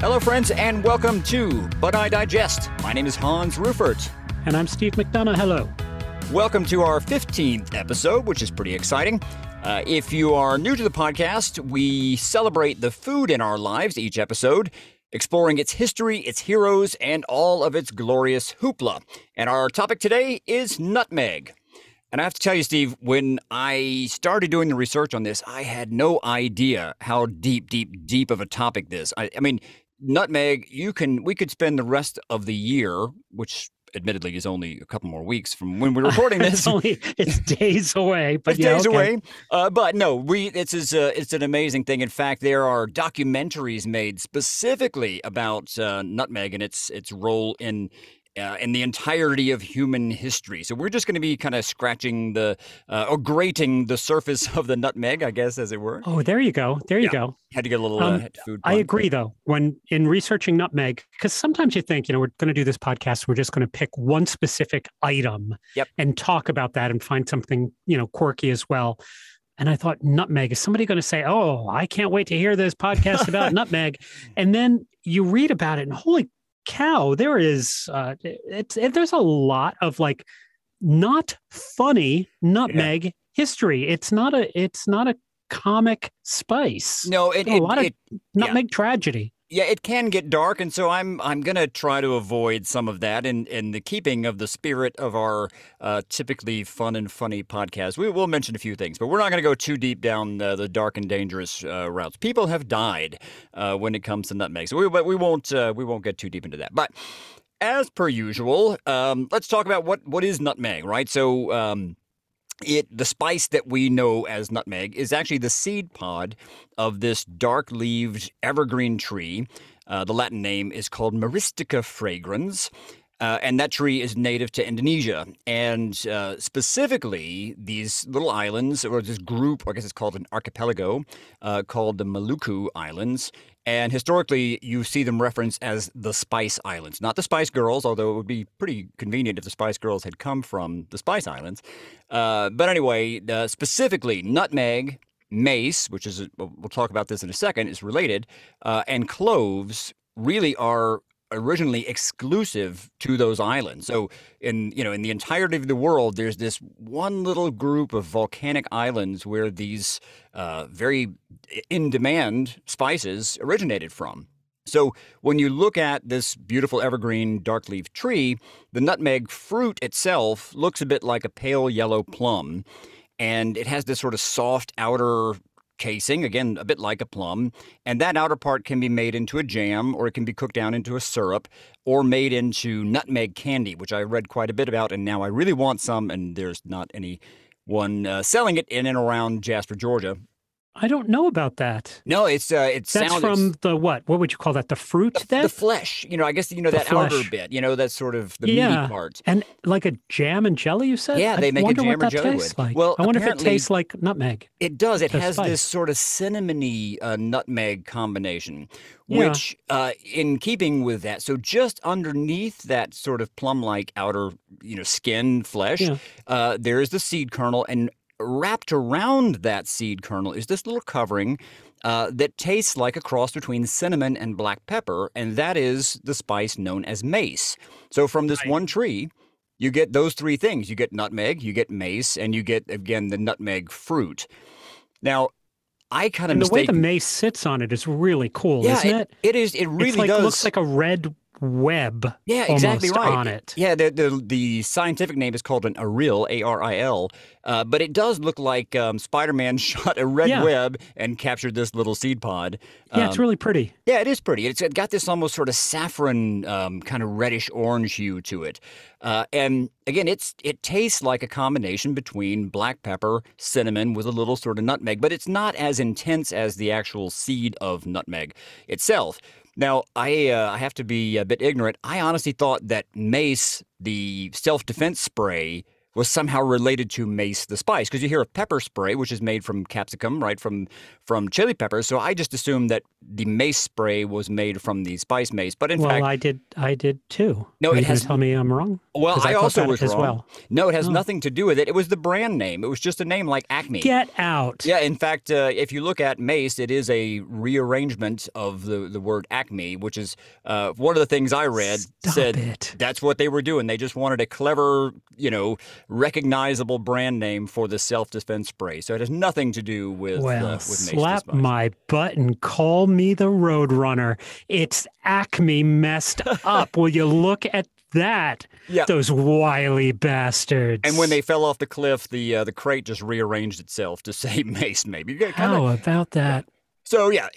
Hello, friends, and welcome to But I Digest. My name is Hans Rufert. And I'm Steve McDonough. Hello. Welcome to our 15th episode, which is pretty exciting. If you are new to the podcast, we celebrate the food in our lives each episode, exploring its history, its heroes, and all of its glorious hoopla. And our topic today is nutmeg. And I have to tell you, Steve, when I started doing the research on this, I had no idea how deep of a topic this. I mean, nutmeg, we could spend the rest of the year, which admittedly is only a couple more weeks from when we're recording this. It's days away. But it's days away. But no, it's an amazing thing. In fact, there are documentaries made specifically about nutmeg and its role in the entirety of human history. So we're just going to be kind of scratching or grating the surface of the nutmeg, I guess, as it were. Oh, there you go. There you go. Had to get a little food. I agree, though, when in researching nutmeg, because sometimes you think, we're going to do this podcast, we're just going to pick one specific item and talk about that and find something, quirky as well. And I thought, nutmeg, is somebody going to say, oh, I can't wait to hear this podcast about nutmeg? And then you read about it and holy cow, there is there's a lot of not funny nutmeg history. It's not a comic spice. No, a lot of nutmeg tragedy. Yeah, it can get dark, and so I'm going to try to avoid some of that in the keeping of the spirit of our typically fun and funny podcast. We will mention a few things, but we're not going to go too deep down the dark and dangerous routes. People have died when it comes to nutmeg, so we won't get too deep into that. But as per usual, let's talk about what is nutmeg, right? So the spice that we know as nutmeg is actually the seed pod of this dark-leaved evergreen tree. The Latin name is called Myristica fragrans, and that tree is native to Indonesia. And specifically, these little islands, or this group, I guess it's called an archipelago, called the Maluku Islands. And historically, you see them referenced as the Spice Islands, not the Spice Girls, although it would be pretty convenient if the Spice Girls had come from the Spice Islands. But anyway, specifically, nutmeg, mace, which is, we'll talk about this in a second, is related, and cloves really are originally exclusive to those islands. So in the entirety of the world, there's this one little group of volcanic islands where these very in-demand spices originated from. So when you look at this beautiful evergreen dark-leaf tree, the nutmeg fruit itself looks a bit like a pale yellow plum, and it has this sort of soft outer casing, again, a bit like a plum, and that outer part can be made into a jam, or it can be cooked down into a syrup, or made into nutmeg candy, which I read quite a bit about, and now I really want some, and there's not anyone selling it in and around Jasper, Georgia. I don't know about that. No, that's from the what? What would you call that? The fruit? The flesh. I guess, that flesh. Outer bit, that's sort of the meaty part. And like a jam and jelly, you said? Yeah, they make a jam or jelly with. Like. Well, I wonder if it tastes like nutmeg. It does. It has spice. This sort of cinnamony nutmeg combination, which in keeping with that. So just underneath that sort of plum-like outer, skin flesh, there is the seed kernel, and wrapped around that seed kernel is this little covering that tastes like a cross between cinnamon and black pepper, and that is the spice known as mace. So from this one tree, you get those three things. You get nutmeg, you get mace, and you get, again, the nutmeg fruit. Now, I kind of the way the mace sits on it is really cool, isn't it? It is. It really does. It looks like a red web. Yeah, exactly right. On it. Yeah, the scientific name is called an aril, A-R-I-L, but it does look like Spider-Man shot a red web and captured this little seed pod. Yeah, it's really pretty. Yeah, it is pretty. It's got this almost sort of saffron kind of reddish orange hue to it. And again, it tastes like a combination between black pepper, cinnamon with a little sort of nutmeg, but it's not as intense as the actual seed of nutmeg itself. Now, I have to be a bit ignorant. I honestly thought that mace, the self-defense spray, was somehow related to mace, the spice, because you hear of pepper spray, which is made from capsicum, right, from chili peppers. So I just assumed that the mace spray was made from the spice mace. But in fact, I did too. No, it has. Tell me I'm wrong. Well, I also was wrong. Well. No, it has nothing to do with it. It was the brand name. It was just a name like Acme. Get out. Yeah, in fact, if you look at mace, it is a rearrangement of the word Acme, which is one of the things I read that's what they were doing. They just wanted a clever, recognizable brand name for the self-defense spray. So it has nothing to do with mace. Slap my butt and call me the Roadrunner. It's Acme messed up. Will you look at that? Yeah. Those wily bastards. And when they fell off the cliff, the crate just rearranged itself to say mace, maybe. How about that? Yeah. So, yeah,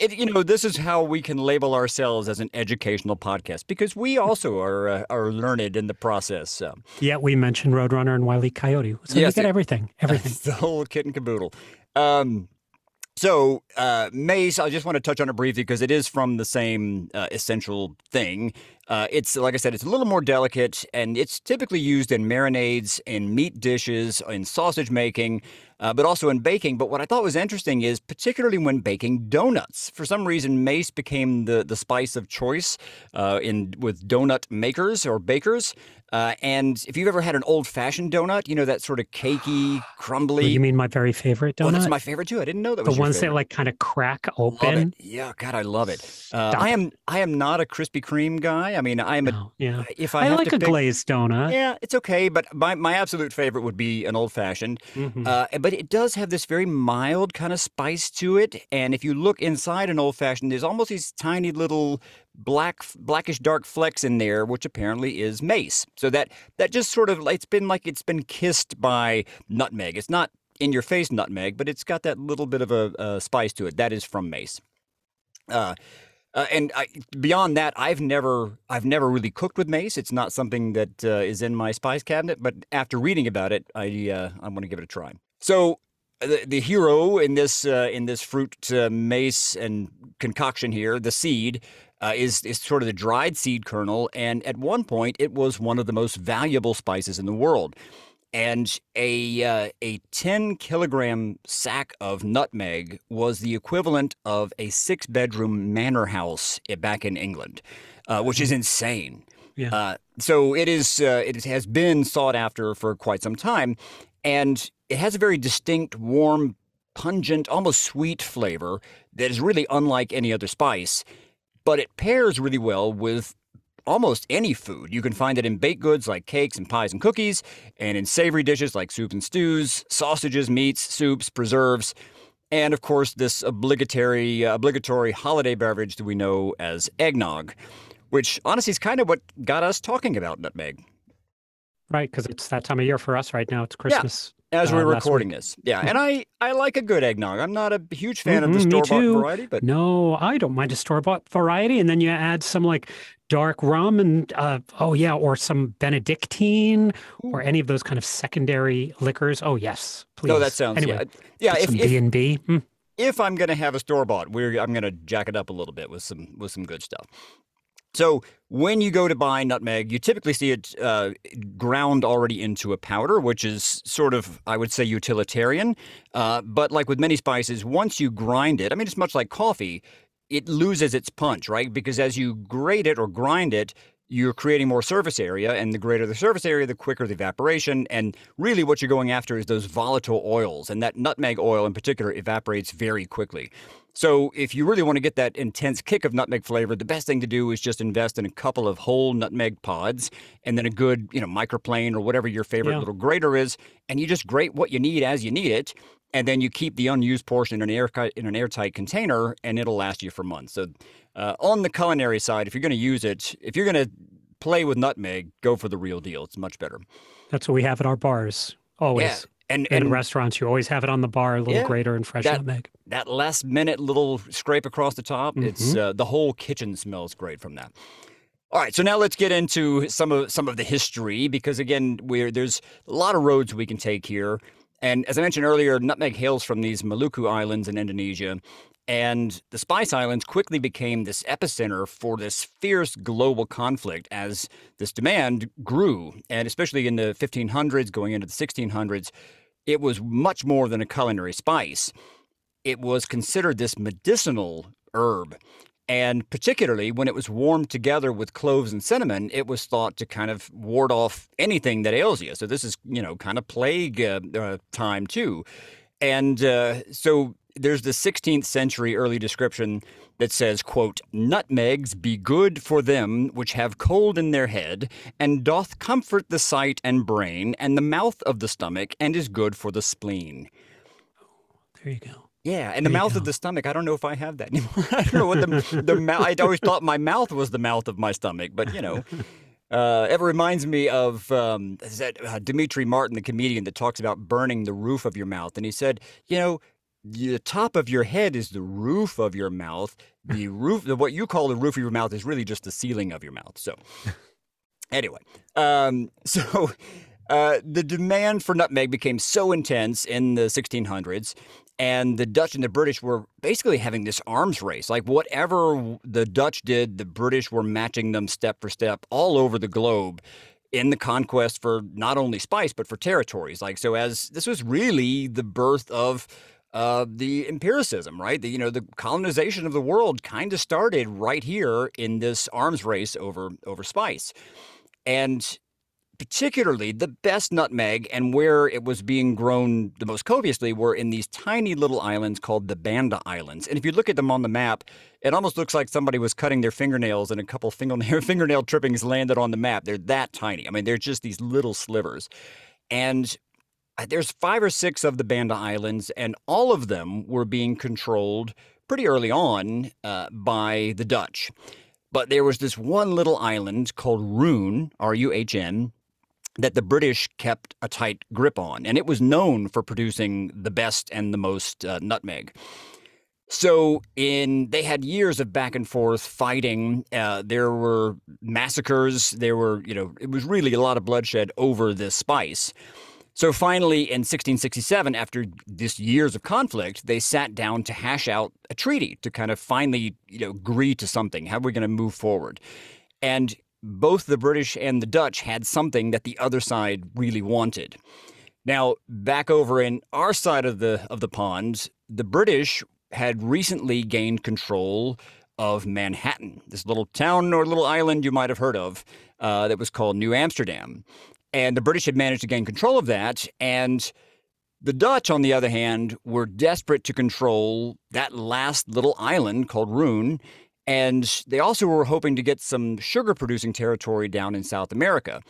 this is how we can label ourselves as an educational podcast, because we also are learned in the process. So. Yeah, we mentioned Roadrunner and Wile E. Coyote. So yes, we get everything. The whole kit and caboodle. Mace, I just want to touch on it briefly because it is from the same essential thing. It's, like I said, it's a little more delicate, and it's typically used in marinades, in meat dishes, in sausage making, but also in baking. But what I thought was interesting is, particularly when baking donuts, for some reason, mace became the spice of choice with donut makers or bakers. And if you've ever had an old-fashioned donut, that sort of cakey, crumbly. You mean my very favorite donut? Well, that's my favorite, too. I didn't know that was your favorite. The ones that, kind of crack open? Yeah, God, I love it. I am not a Krispy Kreme guy. I mean, I like a glazed donut. Yeah, it's okay, but my absolute favorite would be an old-fashioned. Mm-hmm. But it does have this very mild kind of spice to it. And if you look inside an old-fashioned, there's almost these tiny little blackish dark flecks in there, which apparently is mace. So that just sort of, it's been kissed by nutmeg. It's not in your face nutmeg, but it's got that little bit of a spice to it. That is from mace. Beyond that, I've never really cooked with mace. It's not something that is in my spice cabinet. But after reading about it, I want to give it a try. So. The hero in this fruit mace and concoction here, the seed, is sort of the dried seed kernel, and at one point it was one of the most valuable spices in the world. And a 10-kilogram sack of nutmeg was the equivalent of a 6-bedroom manor house back in England, which is insane. Yeah. So it is. It has been sought after for quite some time, and it has a very distinct, warm, pungent, almost sweet flavor that is really unlike any other spice, but it pairs really well with almost any food. You can find it in baked goods like cakes and pies and cookies, and in savory dishes like soups and stews, sausages, meats, soups, preserves, and, of course, this obligatory holiday beverage that we know as eggnog, which, honestly, is kind of what got us talking about nutmeg. Right, because it's that time of year for us right now. It's Christmas. Yeah. As we're recording this. Yeah, and I like a good eggnog. I'm not a huge fan of the store-bought variety. But no, I don't mind a store-bought variety. And then you add some dark rum and, or some Benedictine or any of those kind of secondary liquors. Oh, yes, please. No, that sounds, anyway, yeah. Yeah, some B&B. If I'm going to have a store-bought, I'm going to jack it up a little bit with some good stuff. So when you go to buy nutmeg, you typically see it ground already into a powder, which is sort of, I would say, utilitarian. But like with many spices, once you grind it, it's much like coffee, it loses its punch, right? Because as you grate it or grind it, you're creating more surface area, and the greater the surface area, the quicker the evaporation. And really what you're going after is those volatile oils, and that nutmeg oil in particular evaporates very quickly. So if you really want to get that intense kick of nutmeg flavor, the best thing to do is just invest in a couple of whole nutmeg pods and then a good, microplane or whatever your favorite little grater is, and you just grate what you need as you need it, and then you keep the unused portion in an airtight container, and it'll last you for months. So on the culinary side, if you're going to use it, if you're going to play with nutmeg, go for the real deal. It's much better. That's what we have at our bars, always. Yeah. And in restaurants, you always have it on the bar, a little grater and fresh nutmeg. That last-minute little scrape across the top, it's the whole kitchen smells great from that. All right, so now let's get into some of the history, because, again, there's a lot of roads we can take here. And as I mentioned earlier, nutmeg hails from these Maluku Islands in Indonesia, and the Spice Islands quickly became this epicenter for this fierce global conflict as this demand grew. And especially in the 1500s, going into the 1600s, it was much more than a culinary spice. It was considered this medicinal herb. And particularly when it was warmed together with cloves and cinnamon, it was thought to kind of ward off anything that ails you. So this is, you know, kind of plague time too. And so there's the 16th century early description that says, quote, "Nutmegs be good for them which have cold in their head, and doth comfort the sight and brain and the mouth of the stomach, and is good for the spleen." There you go. Yeah, and the mouth of the stomach, I don't know if I have that anymore. I don't know what the mouth, I always thought my mouth was the mouth of my stomach, but you know. It reminds me of Dimitri Martin, the comedian, that talks about burning the roof of your mouth. And he said, you know, the top of your head is the roof of your mouth. The roof, what you call the roof of your mouth is really just the ceiling of your mouth. So anyway, the demand for nutmeg became so intense in the 1600s, and the Dutch and the British were basically having this arms race. Like whatever the Dutch did, the British were matching them step for step all over the globe in the conquest for not only spice, but for territories. Like, so as this was really the birth of the empiricism, right? The colonization of the world kind of started right here in this arms race over spice. And particularly the best nutmeg and where it was being grown the most copiously were in these tiny little islands called the Banda Islands. And if you look at them on the map, it almost looks like somebody was cutting their fingernails and a couple fingernail trippings landed on the map. They're that tiny. I mean, they're just these little slivers. And there's 5 or 6 of the Banda Islands, and all of them were being controlled pretty early on by the Dutch. But there was this one little island called Ruhn, R-U-H-N, that the British kept a tight grip on, and it was known for producing the best and the most nutmeg. So they had years of back and forth fighting. There were massacres. There were, it was really a lot of bloodshed over this spice. So finally, in 1667, after this years of conflict, they sat down to hash out a treaty to kind of finally, agree to something. How are we going to move forward? And both the British and the Dutch had something that the other side really wanted. Now, back over in our side of the pond, the British had recently gained control of Manhattan, this little town or little island you might have heard of that was called New Amsterdam. And the British had managed to gain control of that, and the Dutch, on the other hand, were desperate to control that last little island called Ruhn. And they also were hoping to get some sugar-producing territory down in South America.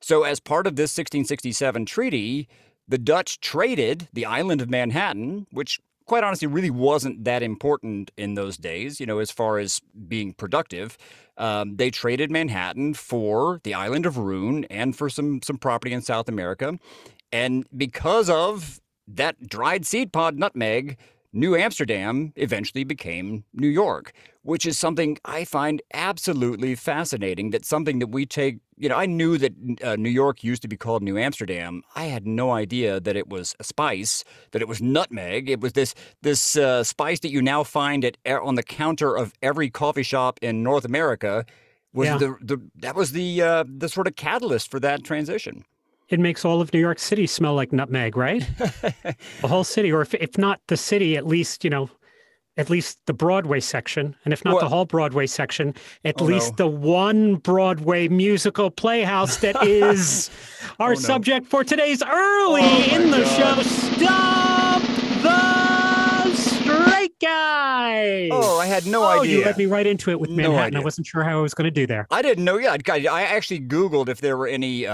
So as part of this 1667 treaty, the Dutch traded the island of Manhattan, which quite honestly really wasn't that important in those days, as far as being productive. They traded Manhattan for the island of Ruhn and for some property in South America. And because of that dried seed pod nutmeg, New Amsterdam eventually became New York, which is something I find absolutely fascinating. That's something that we take, I knew that New York used to be called New Amsterdam. I had no idea that it was a spice, that it was nutmeg. It was this spice that you now find on the counter of every coffee shop in North America. That was the sort of catalyst for that transition. It makes all of New York City smell like nutmeg, right? The whole city, or if not the city, at least, at least the Broadway section. And if not the whole Broadway section, at least the one Broadway musical playhouse that is our subject for today's early in the show. Stop the Straight Guys! Oh, I had no idea. You led me right into it with Manhattan. No, I wasn't sure how I was going to do there. I didn't know. Yeah, I actually Googled if there were any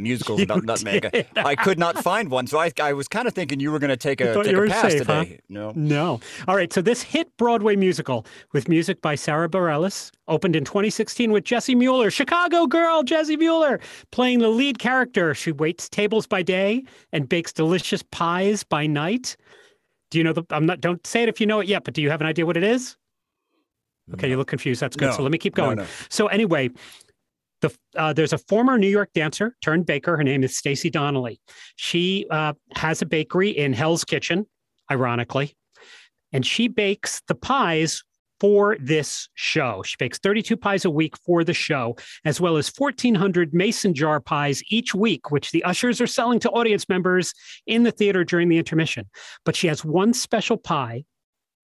musicals about nutmeg. I could not find one, so I was kind of thinking you were going to take a pass safe, today. Huh? No. All right. So this hit Broadway musical with music by Sarah Bareilles opened in 2016 with Jessie Mueller, Chicago girl Jessie Mueller, playing the lead character. She waits tables by day and bakes delicious pies by night. Do you know don't say it if you know it yet, but do you have an idea what it is? Okay, you look confused. That's good. So let me keep going. So anyway, There's a former New York dancer turned baker. Her name is Stacy Donnelly. She has a bakery in Hell's Kitchen, ironically, and she bakes the pies for this show. She bakes 32 pies a week for the show, as well as 1,400 mason jar pies each week, which the ushers are selling to audience members in the theater during the intermission. But she has one special pie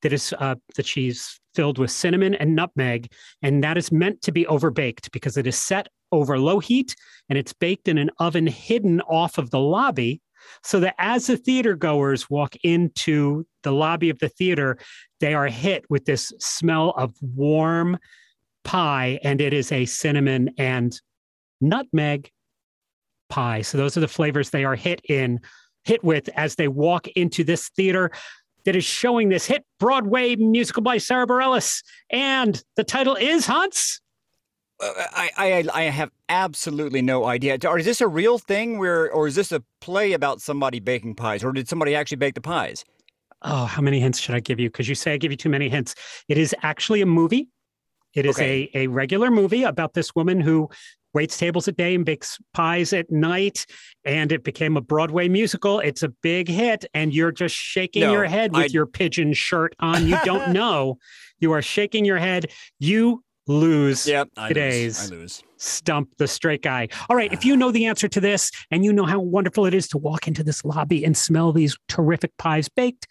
that is that she's filled with cinnamon and nutmeg, and that is meant to be overbaked because it is set over low heat, and it's baked in an oven hidden off of the lobby, so that as the theater goers walk into the lobby of the theater, they are hit with this smell of warm pie, and it is a cinnamon and nutmeg pie. So those are the flavors they are hit with as they walk into this theater that is showing this hit Broadway musical by Sarah Bareilles. And the title is, Hans? I have absolutely no idea. Is this a real thing or is this a play about somebody baking pies, or did somebody actually bake the pies? Oh, how many hints should I give you? Because you say I give you too many hints. It is actually a movie. It is a regular movie about this woman who waits tables at day and bakes pies at night, and it became a Broadway musical. It's a big hit, and you're just shaking your head with your pigeon shirt on. You don't know. You are shaking your head. You lose today's Stump the Straight Guy. All right, if you know the answer to this and you know how wonderful it is to walk into this lobby and smell these terrific pies baked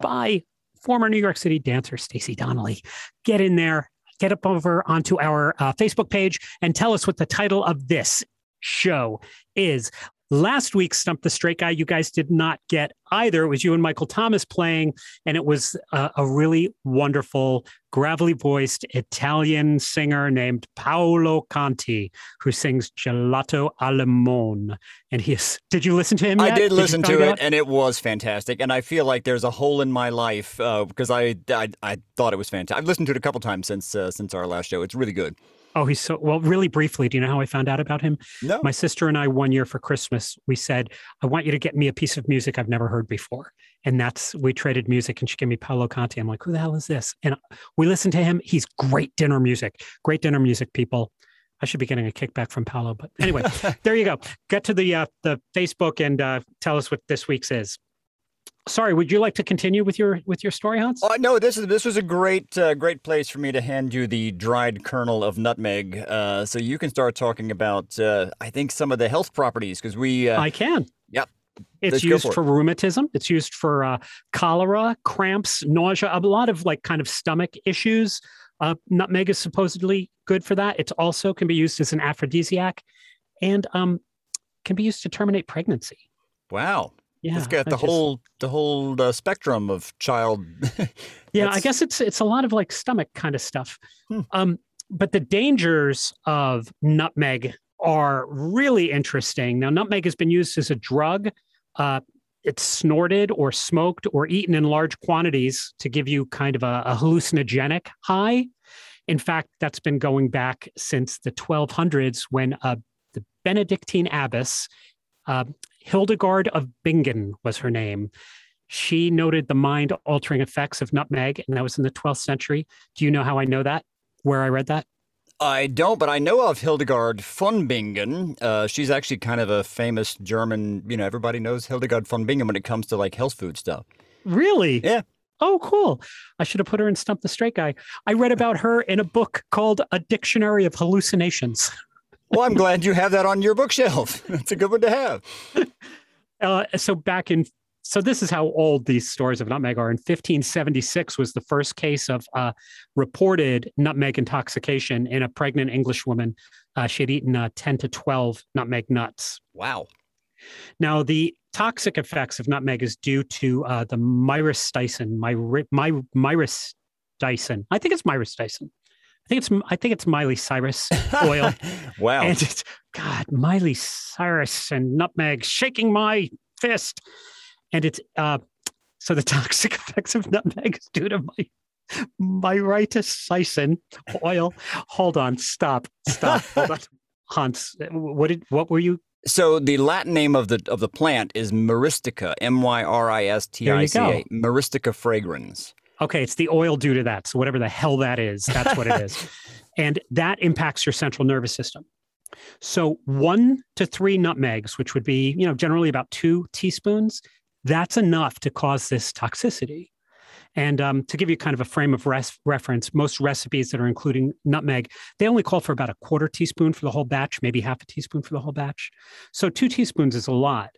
by former New York City dancer Stacy Donnelly, get in there, get up over onto our Facebook page and tell us what the title of this show is. Last week's Stump the Straight Guy, you guys did not get either. It was you and Michael Thomas playing, and it was a really wonderful, gravelly-voiced Italian singer named Paolo Conte, who sings Gelato al Limone. And he is, did you listen to him yet? I did listen to it, and it was fantastic. And I feel like there's a hole in my life because I thought it was fantastic. I've listened to it a couple times since our last show. It's really good. Oh, he's so, well, really briefly, do you know how I found out about him? No. My sister and I, one year for Christmas, we said, I want you to get me a piece of music I've never heard before. And we traded music, and she gave me Paolo Conte. I'm like, who the hell is this? And we listened to him. He's great dinner music, people. I should be getting a kickback from Paolo, but anyway, there you go. Get to the Facebook and tell us what this week's is. Sorry, would you like to continue with your story, Hans? No, this was a great place for me to hand you the dried kernel of nutmeg, so you can start talking about I think some of the health properties because we I can. Yep. It's used for rheumatism. It's used for cholera, cramps, nausea, a lot of like kind of stomach issues. Nutmeg is supposedly good for that. It also can be used as an aphrodisiac, and can be used to terminate pregnancy. Wow. Yeah, it's got the whole spectrum of child. Yeah, I guess it's a lot of like stomach kind of stuff. But the dangers of nutmeg are really interesting. Now, nutmeg has been used as a drug. It's snorted or smoked or eaten in large quantities to give you kind of a hallucinogenic high. In fact, that's been going back since the 1200s when the Benedictine abbess, Hildegard of Bingen was her name. She noted the mind-altering effects of nutmeg, and that was in the 12th century. Do you know how I know that? Where I read that? I don't, but I know of Hildegard von Bingen. She's actually kind of a famous German, everybody knows Hildegard von Bingen when it comes to like health food stuff. Really? Yeah. Oh, cool. I should have put her in Stump the Straight Guy. I read about her in a book called A Dictionary of Hallucinations. Well, I'm glad you have that on your bookshelf. That's a good one to have. So this is how old these stores of nutmeg are. In 1576 was the first case of reported nutmeg intoxication in a pregnant English woman. She had eaten 10 to 12 nutmeg nuts. Wow. Now, the toxic effects of nutmeg is due to the myristicin. I think it's myristicin. I think it's Miley Cyrus oil. Wow. And it's, God, Miley Cyrus and nutmeg shaking my fist. And it's, so the toxic effects of nutmeg is due to myristicin oil. Hold on. Stop. Hold on. Hans, what were you? So the Latin name of the plant is Myristica, M-Y-R-I-S-T-I-C-A, Myristica fragrans. Okay, it's the oil due to that. So whatever the hell that is, that's what it is. And that impacts your central nervous system. So 1 to 3 nutmegs, which would be, you know, generally about 2 teaspoons, that's enough to cause this toxicity. And to give you kind of a frame of reference, most recipes that are including nutmeg, they only call for about a quarter teaspoon for the whole batch, maybe half a teaspoon for the whole batch. So 2 teaspoons is a lot.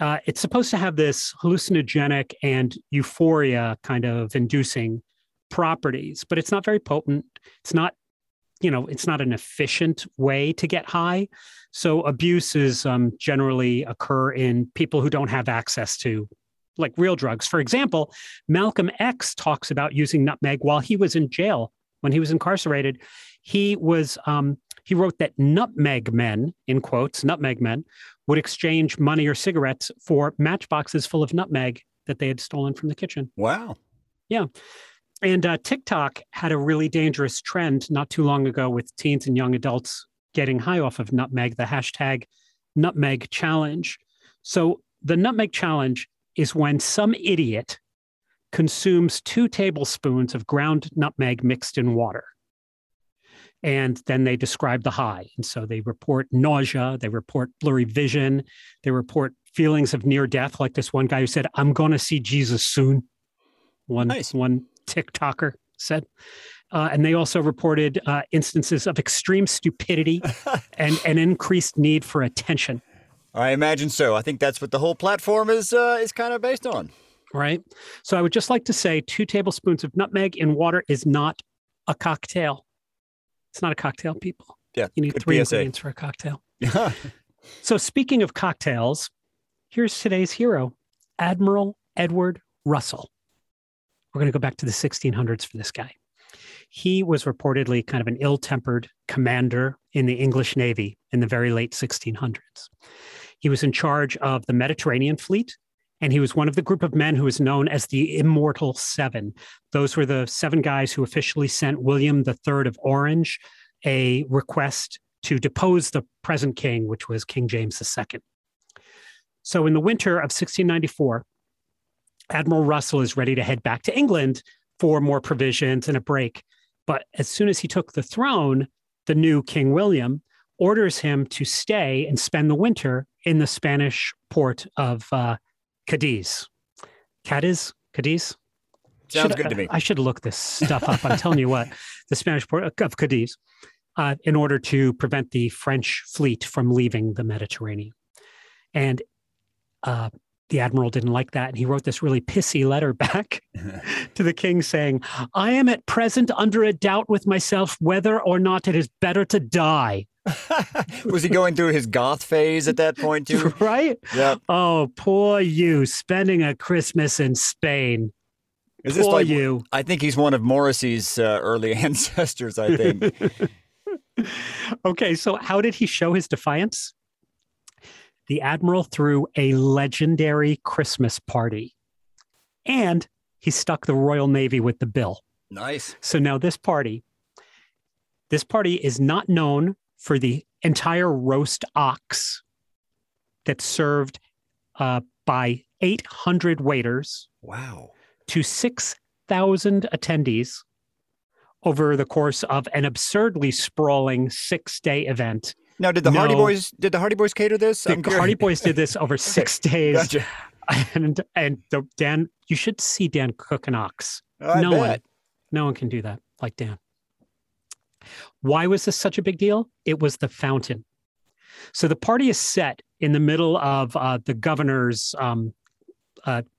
It's supposed to have this hallucinogenic and euphoria kind of inducing properties, but it's not very potent. It's not, you know, it's not an efficient way to get high. So abuses generally occur in people who don't have access to like real drugs. For example, Malcolm X talks about using nutmeg while he was in jail. When he was incarcerated, he wrote that nutmeg men, in quotes, nutmeg men, would exchange money or cigarettes for matchboxes full of nutmeg that they had stolen from the kitchen. Wow. Yeah. And TikTok had a really dangerous trend not too long ago with teens and young adults getting high off of nutmeg, the hashtag nutmeg challenge. So the nutmeg challenge is when some idiot consumes 2 tablespoons of ground nutmeg mixed in water. And then they describe the high. And so they report nausea, they report blurry vision, they report feelings of near death, like this one guy who said, "I'm going to see Jesus soon." One TikToker said. And they also reported instances of extreme stupidity and an increased need for attention. I imagine so. I think that's what the whole platform is kind of based on. Right. So I would just like to say 2 tablespoons of nutmeg in water is not a cocktail. It's not a cocktail, people. Yeah. You need 3 PSA. Ingredients for a cocktail. So speaking of cocktails, here's today's hero, Admiral Edward Russell. We're going to go back to the 1600s for this guy. He was reportedly kind of an ill-tempered commander in the English Navy in the very late 1600s. He was in charge of the Mediterranean fleet, and he was one of the group of men who was known as the Immortal Seven. Those were the 7 guys who officially sent William III of Orange a request to depose the present king, which was King James II. So in the winter of 1694, Admiral Russell is ready to head back to England for more provisions and a break. But as soon as he took the throne, the new King William orders him to stay and spend the winter in the Spanish port of Cadiz. Cadiz? Sounds good to me. I should look this stuff up. I'm telling you what, the Spanish port of Cadiz, in order to prevent the French fleet from leaving the Mediterranean. And the admiral didn't like that, and he wrote this really pissy letter back to the king saying, "I am at present under a doubt with myself whether or not it is better to die." Was he going through his goth phase at that point, too? Right? Yep. Oh, poor you, spending a Christmas in Spain. Is poor this like, you. I think he's one of Morrissey's early ancestors, I think. Okay, so how did he show his defiance? The admiral threw a legendary Christmas party, and he stuck the Royal Navy with the bill. Nice. So now this party is not known for the entire roast ox that's served by 800 waiters. Wow. To 6,000 attendees over the course of an absurdly sprawling 6-day event. Now, did the Hardy Boys cater this? The Hardy Boys did this over 6 days. Gotcha. And Dan, you should see Dan cook an ox. No one can do that like Dan. Why was this such a big deal? It was the fountain. So the party is set in the middle of the governor's.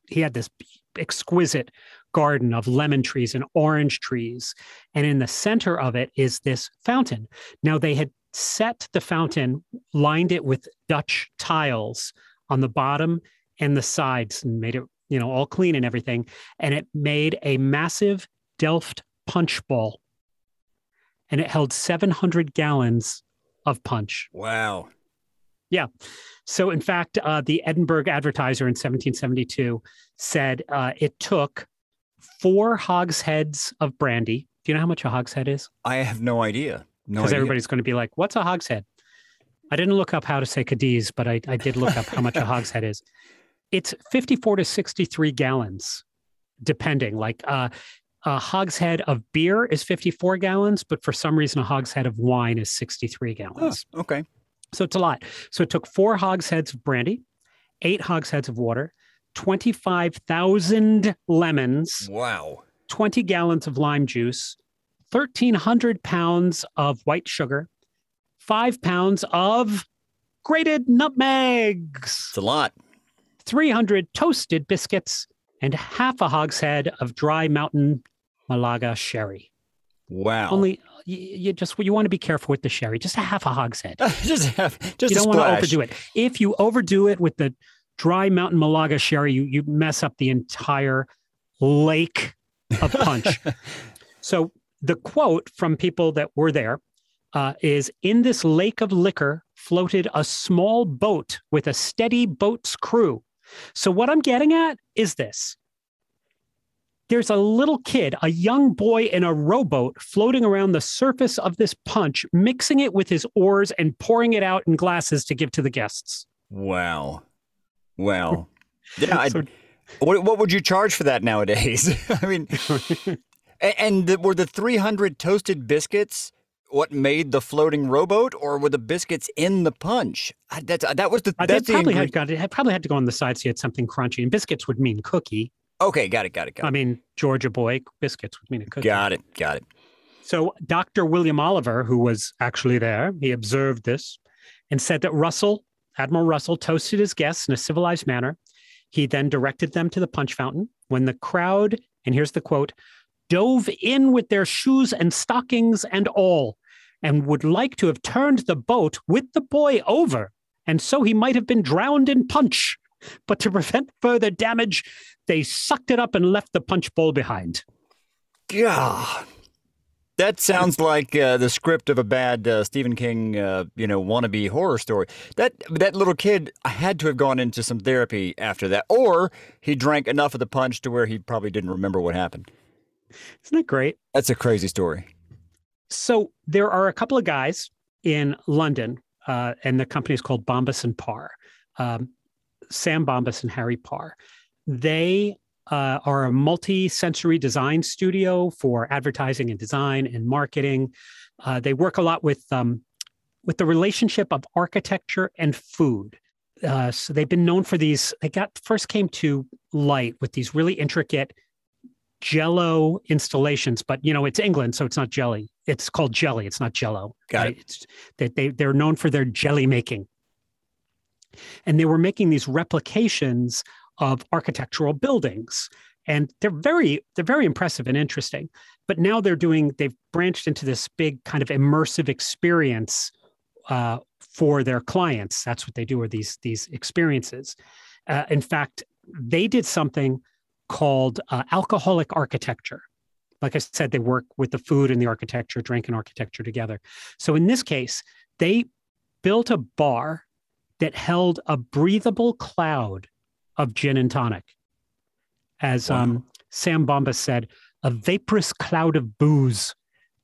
He had this exquisite garden of lemon trees and orange trees, and in the center of it is this fountain. Now they had set the fountain, lined it with Dutch tiles on the bottom and the sides, and made it, you know, all clean and everything. And it made a massive Delft punch bowl, and it held 700 gallons of punch. Wow. Yeah. So in fact, the Edinburgh advertiser in 1772 said it took 4 hogsheads of brandy. Do you know how much a hogshead is? I have no idea. Because everybody's going to be like, what's a hogshead? I didn't look up how to say Cadiz, but I did look up how much a hogshead is. It's 54 to 63 gallons, depending. Like A hogshead of beer is 54 gallons, but for some reason, a hogshead of wine is 63 gallons. Oh, okay. So it's a lot. So it took 4 hogsheads of brandy, 8 hogsheads of water, 25,000 lemons. Wow. 20 gallons of lime juice, 1,300 pounds of white sugar, 5 pounds of grated nutmegs. It's a lot. 300 toasted biscuits, and half a hogshead of dry mountain Malaga sherry. Wow. Only you want to be careful with the sherry. Just a half a hogshead. Just you don't want to overdo it. If you overdo it with the dry mountain Malaga sherry, you mess up the entire lake of punch. So the quote from people that were there is, "In this lake of liquor floated a small boat with a steady boat's crew." So what I'm getting at is this. There's a little kid, a young boy in a rowboat floating around the surface of this punch, mixing it with his oars and pouring it out in glasses to give to the guests. Wow. Wow. Yeah. What would you charge for that nowadays? I mean, were the 300 toasted biscuits what made the floating rowboat, or were the biscuits in the punch? It probably had to go on the side so you had something crunchy. And biscuits would mean cookie. Okay, got it. I mean, Georgia boy, biscuits would mean a cookie. Got it. So Dr. William Oliver, who was actually there, he observed this and said that Admiral Russell toasted his guests in a civilized manner. He then directed them to the punch fountain. When the crowd, and here's the quote, "dove in with their shoes and stockings and all, and would like to have turned the boat with the boy over, and so he might have been drowned in punch. But to prevent further damage, they sucked it up and left the punch bowl behind." Gah. That sounds like the script of a bad Stephen King, wannabe horror story. That little kid had to have gone into some therapy after that, or he drank enough of the punch to where he probably didn't remember what happened. Isn't that great? That's a crazy story. So there are a couple of guys in London, and the company is called Bompas and Parr, Sam Bompas and Harry Parr. They are a multi-sensory design studio for advertising and design and marketing. They work a lot with the relationship of architecture and food. So they've been known for these. They first came to light with these really intricate Jello installations, but it's England, so it's not jelly. It's called jelly. It's not Jello. Got it. It's that they're known for their jelly making, and they were making these replications of architectural buildings, and they're very impressive and interesting. But now they've branched into this big kind of immersive experience for their clients. That's what they do, are these experiences. In fact, they did something called alcoholic architecture. Like I said, they work with the food and the architecture, drink and architecture together. So in this case, they built a bar that held a breathable cloud of gin and tonic. As Sam Bompas said, "a vaporous cloud of booze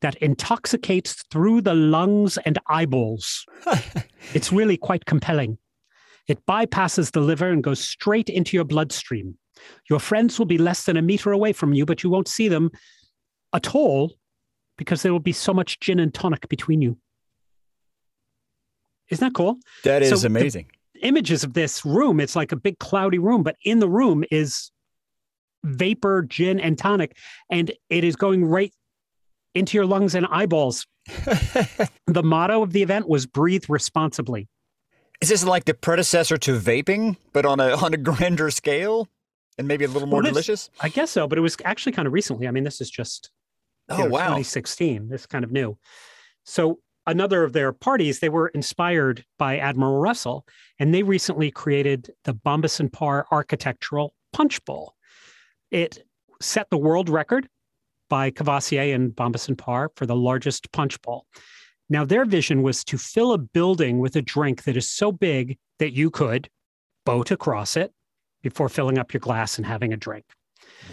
that intoxicates through the lungs and eyeballs." It's really quite compelling. "It bypasses the liver and goes straight into your bloodstream. Your friends will be less than a meter away from you, but you won't see them at all because there will be so much gin and tonic between you." Isn't that cool? That is amazing. Images of this room, it's like a big cloudy room, but in the room is vapor, gin, and tonic, and it is going right into your lungs and eyeballs. The motto of the event was "breathe responsibly." Is this like the predecessor to vaping, but on a grander scale? And maybe a little more delicious? I guess so, but it was actually kind of recently. I mean, this is just 2016. This is kind of new. So another of their parties, they were inspired by Admiral Russell, and they recently created the Bompas and Parr Architectural Punch Bowl. It set the world record by Cavassier and Bompas and Parr for the largest punch bowl. Now, their vision was to fill a building with a drink that is so big that you could boat across it before filling up your glass and having a drink.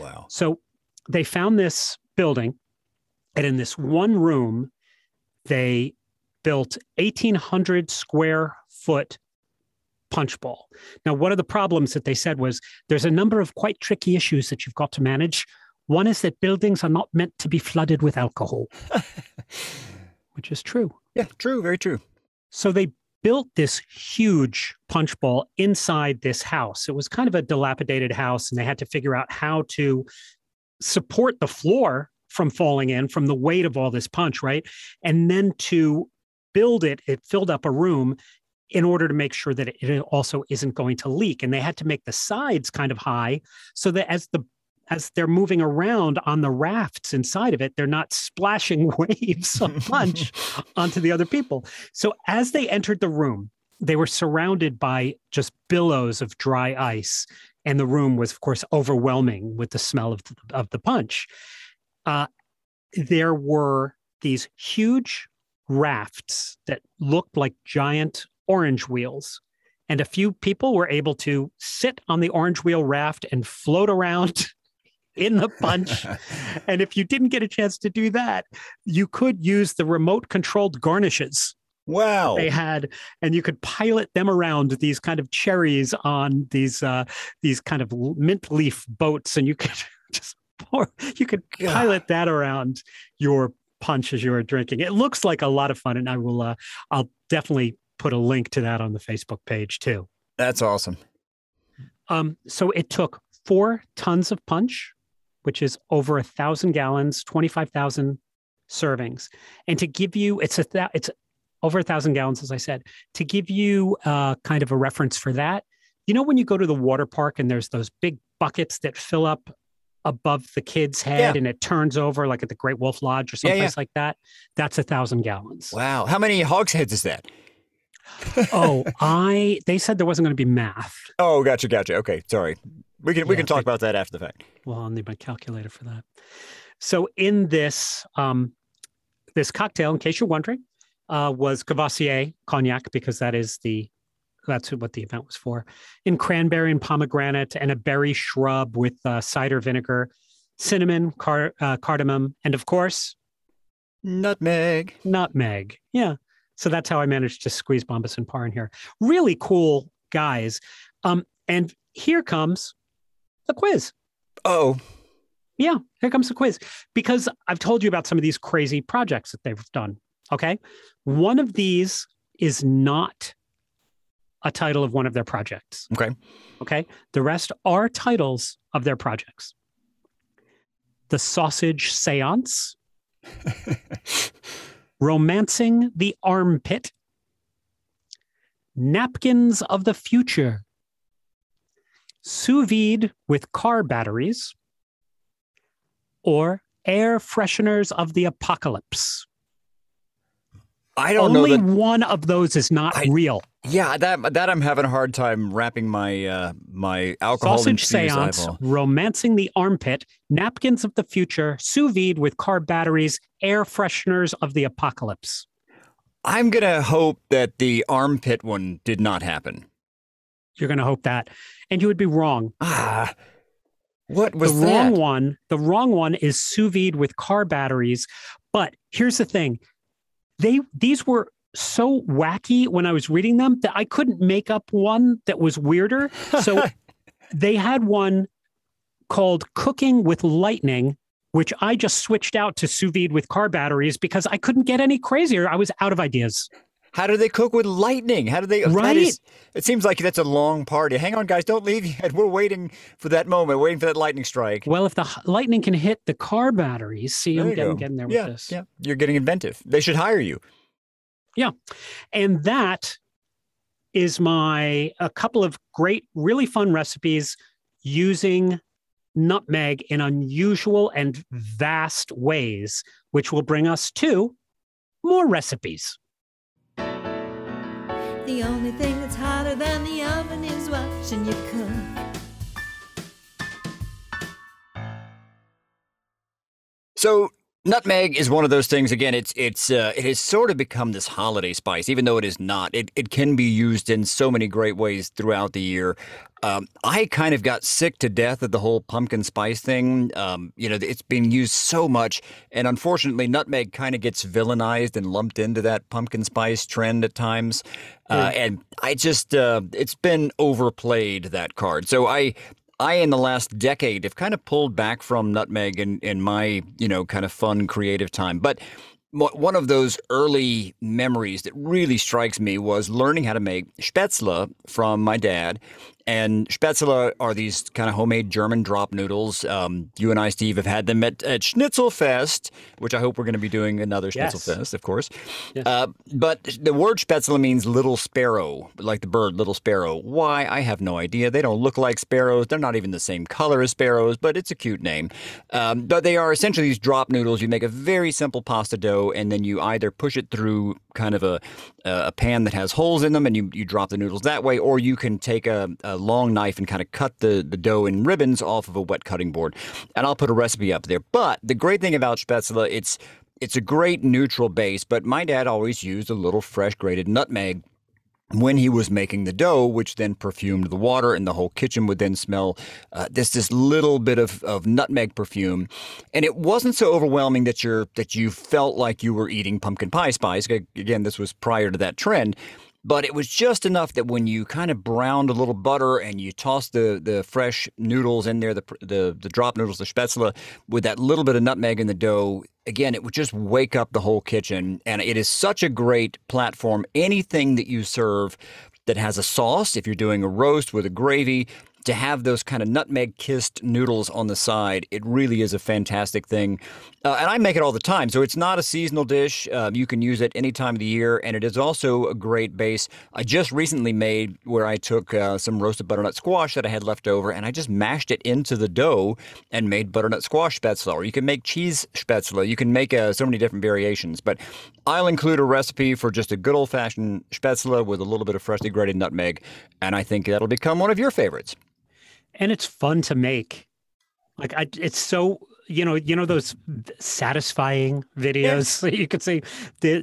Wow. So they found this building, and in this one room, they built 1,800 square foot punch bowl. Now, one of the problems that they said was there's a number of quite tricky issues that you've got to manage. One is that buildings are not meant to be flooded with alcohol, which is true. Yeah, true, very true. So they built this huge punch bowl inside this house. It was kind of a dilapidated house, and they had to figure out how to support the floor from falling in, from the weight of all this punch, right? And then to build it, it filled up a room in order to make sure that it also isn't going to leak. And they had to make the sides kind of high so that as they're moving around on the rafts inside of it, they're not splashing waves of punch onto the other people. So as they entered the room, they were surrounded by just billows of dry ice. And the room was, of course, overwhelming with the smell of the punch. There were these huge rafts that looked like giant orange wheels. And a few people were able to sit on the orange wheel raft and float around in the punch. And if you didn't get a chance to do that, you could use the remote controlled garnishes. Wow. They had, and you could pilot them around these kind of cherries on these kind of mint leaf boats. And you could just pilot that around your punch as you were drinking. It looks like a lot of fun. And I will, I'll definitely put a link to that on the Facebook page too. That's awesome. So it took 4 tons of punch, which is over 1,000 gallons, 25,000 servings. And to give you, it's over 1,000 gallons, as I said. To give you kind of a reference for that, you know, when you go to the water park and there's those big buckets that fill up above the kid's head, yeah, and it turns over, like at the Great Wolf Lodge or someplace like that. That's 1,000 gallons. Wow. How many hogsheads is that? They said there wasn't going to be math. Oh, gotcha. Okay, sorry. We can talk about that after the fact. Well, I'll need my calculator for that. So in this, this cocktail, in case you're wondering, was Cavassier cognac, because that's what the event was for, in cranberry and pomegranate and a berry shrub with cider vinegar, cinnamon, cardamom, and of course, Nutmeg. Yeah. So that's how I managed to squeeze Bompas and Parr in here. Really cool guys. And here comes the quiz. Oh. Yeah, here comes the quiz. Because I've told you about some of these crazy projects that they've done, okay? One of these is not a title of one of their projects. Okay? The rest are titles of their projects. The Sausage Seance. Romancing the Armpit, Napkins of the Future, Sous Vide with Car Batteries, or Air Fresheners of the Apocalypse. I don't know. Only one of those is not real. Yeah, that I'm having a hard time wrapping my my alcohol. Sausage Seance, eyeball. Romancing the Armpit, Napkins of the Future, Sous Vide with Car Batteries, Air Fresheners of the Apocalypse. I'm going to hope that the armpit one did not happen. You're going to hope that. And you would be wrong. What was that? The wrong one is Sous Vide with Car Batteries. But here's the thing. These were so wacky when I was reading them that I couldn't make up one that was weirder. So they had one called Cooking with Lightning, which I just switched out to Sous Vide with Car Batteries because I couldn't get any crazier. I was out of ideas. How do they cook with lightning? How do they? Right. It seems like that's a long party. Hang on, guys. Don't leave yet. We're waiting for that moment, waiting for that lightning strike. Well, if the lightning can hit the car batteries, see, there I'm getting there with this. Yeah, you're getting inventive. They should hire you. Yeah. And that is a couple of great, really fun recipes using nutmeg in unusual and vast ways, which will bring us to more recipes. The only thing that's hotter than the oven is watching you cook. So nutmeg is one of those things. Again, it has sort of become this holiday spice, even though it is not. It can be used in so many great ways throughout the year. I kind of got sick to death of the whole pumpkin spice thing. It's been used so much, and unfortunately, nutmeg kind of gets villainized and lumped into that pumpkin spice trend at times. And I just it's been overplayed, that card. So I. I, in the last decade, have kind of pulled back from nutmeg in my, you know, kind of fun, creative time. But one of those early memories that really strikes me was learning how to make Spätzle from my dad. And Spätzle are these kind of homemade German drop noodles. You and I, Steve, have had them at Schnitzelfest, which I hope we're going to be doing another Schnitzelfest, yes, of course. Yes. But the word Spätzle means little sparrow, like the bird little sparrow. Why? I have no idea. They don't look like sparrows. They're not even the same color as sparrows, but it's a cute name. But they are essentially these drop noodles. You make a very simple pasta dough, and then you either push it through kind of a pan that has holes in them, and you drop the noodles that way, or you can take a long knife and kind of cut the dough in ribbons off of a wet cutting board. And I'll put a recipe up there. But the great thing about Spätzle, it's a great neutral base, but my dad always used a little fresh grated nutmeg when he was making the dough, which then perfumed the water, and the whole kitchen would then smell this little bit of nutmeg perfume. And it wasn't so overwhelming that you felt like you were eating pumpkin pie spice. Again, this was prior to that trend. But it was just enough that when you kind of browned a little butter and you tossed the fresh noodles in there, the drop noodles, the Spätzle, with that little bit of nutmeg in the dough, again, it would just wake up the whole kitchen. And it is such a great platform. Anything that you serve that has a sauce, if you're doing a roast with a gravy, to have those kind of nutmeg-kissed noodles on the side, it really is a fantastic thing. And I make it all the time, so it's not a seasonal dish. You can use it any time of the year, and it is also a great base. I just recently made where I took some roasted butternut squash that I had left over, and I just mashed it into the dough and made butternut squash Spätzle. Or you can make cheese Spätzle. You can make so many different variations. But I'll include a recipe for just a good old-fashioned Spätzle with a little bit of freshly grated nutmeg, and I think that'll become one of your favorites. And it's fun to make. Like it's so, you know, those satisfying videos. Yeah. You could see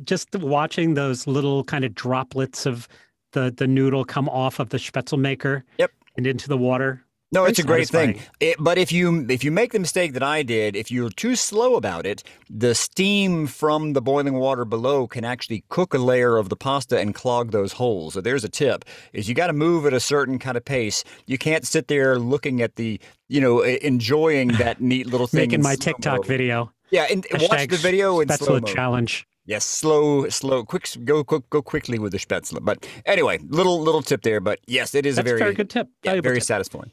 just watching those little kind of droplets of the noodle come off of the Spätzle maker, yep, and into the water. No, it's a great thing. But if you make the mistake that I did, if you're too slow about it, the steam from the boiling water below can actually cook a layer of the pasta and clog those holes. So there's a tip, is you got to move at a certain kind of pace. You can't sit there looking at the, enjoying that neat little thing. Making my TikTok video. Yeah, and watch the video in slow-mo. Spätzle challenge. Yes, slow, quick, go quickly with the Spätzle. But anyway, little tip there. But yes, it is a very good tip. Yeah, very satisfying.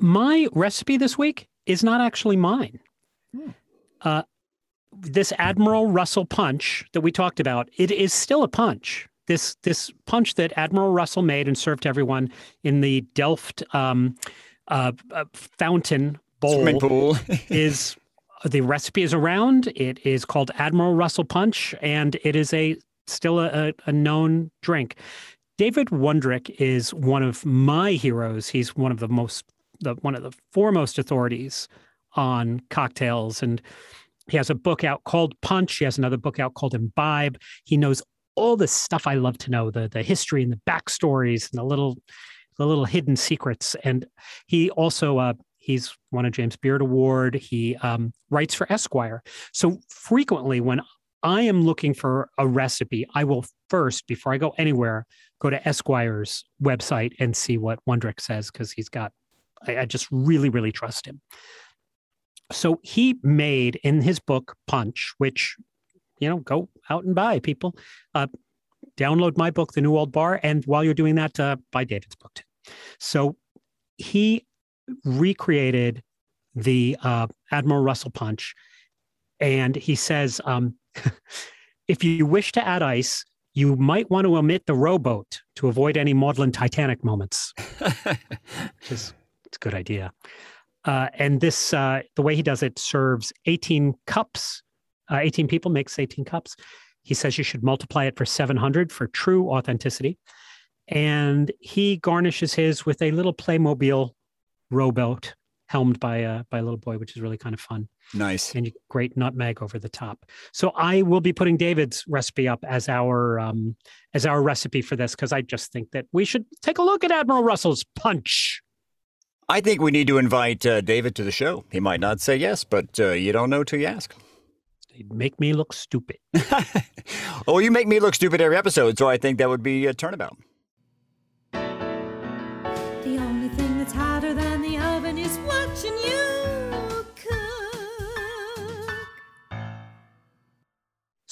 My recipe this week is not actually mine. This Admiral Russell punch that we talked about, it is still a punch. This punch that Admiral Russell made and served to everyone in the Delft fountain bowl is. The recipe is around. It is called Admiral Russell Punch, and it is still a known drink. David Wondrich is one of my heroes. He's one of the foremost authorities on cocktails, and he has a book out called Punch. He has another book out called Imbibe. He knows all the stuff I love to know, the history and the backstories and the little hidden secrets. And he also he's won a James Beard Award. He writes for Esquire. So frequently when I am looking for a recipe, I will first, before I go anywhere, go to Esquire's website and see what Wondrich says, because he's got, I just really, really trust him. So he made in his book, Punch, which, go out and buy, people. Download my book, The New Old Bar. And while you're doing that, buy David's book too. So he recreated the Admiral Russell punch. And he says, if you wish to add ice, you might want to omit the rowboat to avoid any maudlin Titanic moments. It's a good idea. And this, the way he does it, serves 18 cups. 18 people makes 18 cups. He says you should multiply it for 700 for true authenticity. And he garnishes his with a little Playmobil rowboat helmed by a little boy, which is really kind of fun. Nice. And you grate nutmeg over the top. So I will be putting David's recipe up as our recipe for this, because I just think that we should take a look at Admiral Russell's punch. I think we need to invite David to the show. He might not say yes, but you don't know till you ask. He'd make me look stupid. Oh, you make me look stupid every episode, so I think that would be a turnabout. The only thing that's hotter than the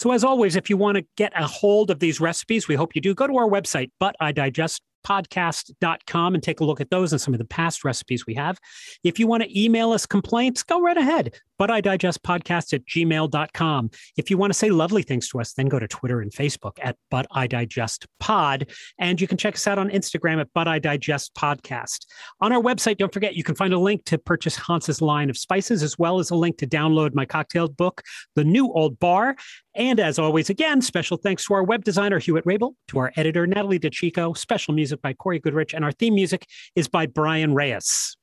So as always, if you want to get a hold of these recipes, we hope you do, go to our website, butidigestpodcast.com, and take a look at those and some of the past recipes we have. If you want to email us complaints, go right ahead, butidigestpodcast@gmail.com. If you want to say lovely things to us, then go to Twitter and Facebook at butidigestpod. And you can check us out on Instagram at butidigestpodcast. On our website, don't forget, you can find a link to purchase Hans's line of spices, as well as a link to download my cocktail book, The New Old Bar. And as always, again, special thanks to our web designer, Hewitt Rabel, to our editor, Natalie DeChico, special music by Corey Goodrich, and our theme music is by Brian Reyes.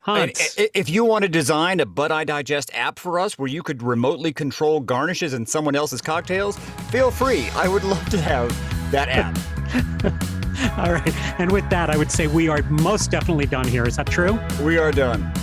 Hans. If you want to design a But I Digest app for us where you could remotely control garnishes and someone else's cocktails, feel free. I would love to have that app. All right. And with that, I would say we are most definitely done here. Is that true? We are done.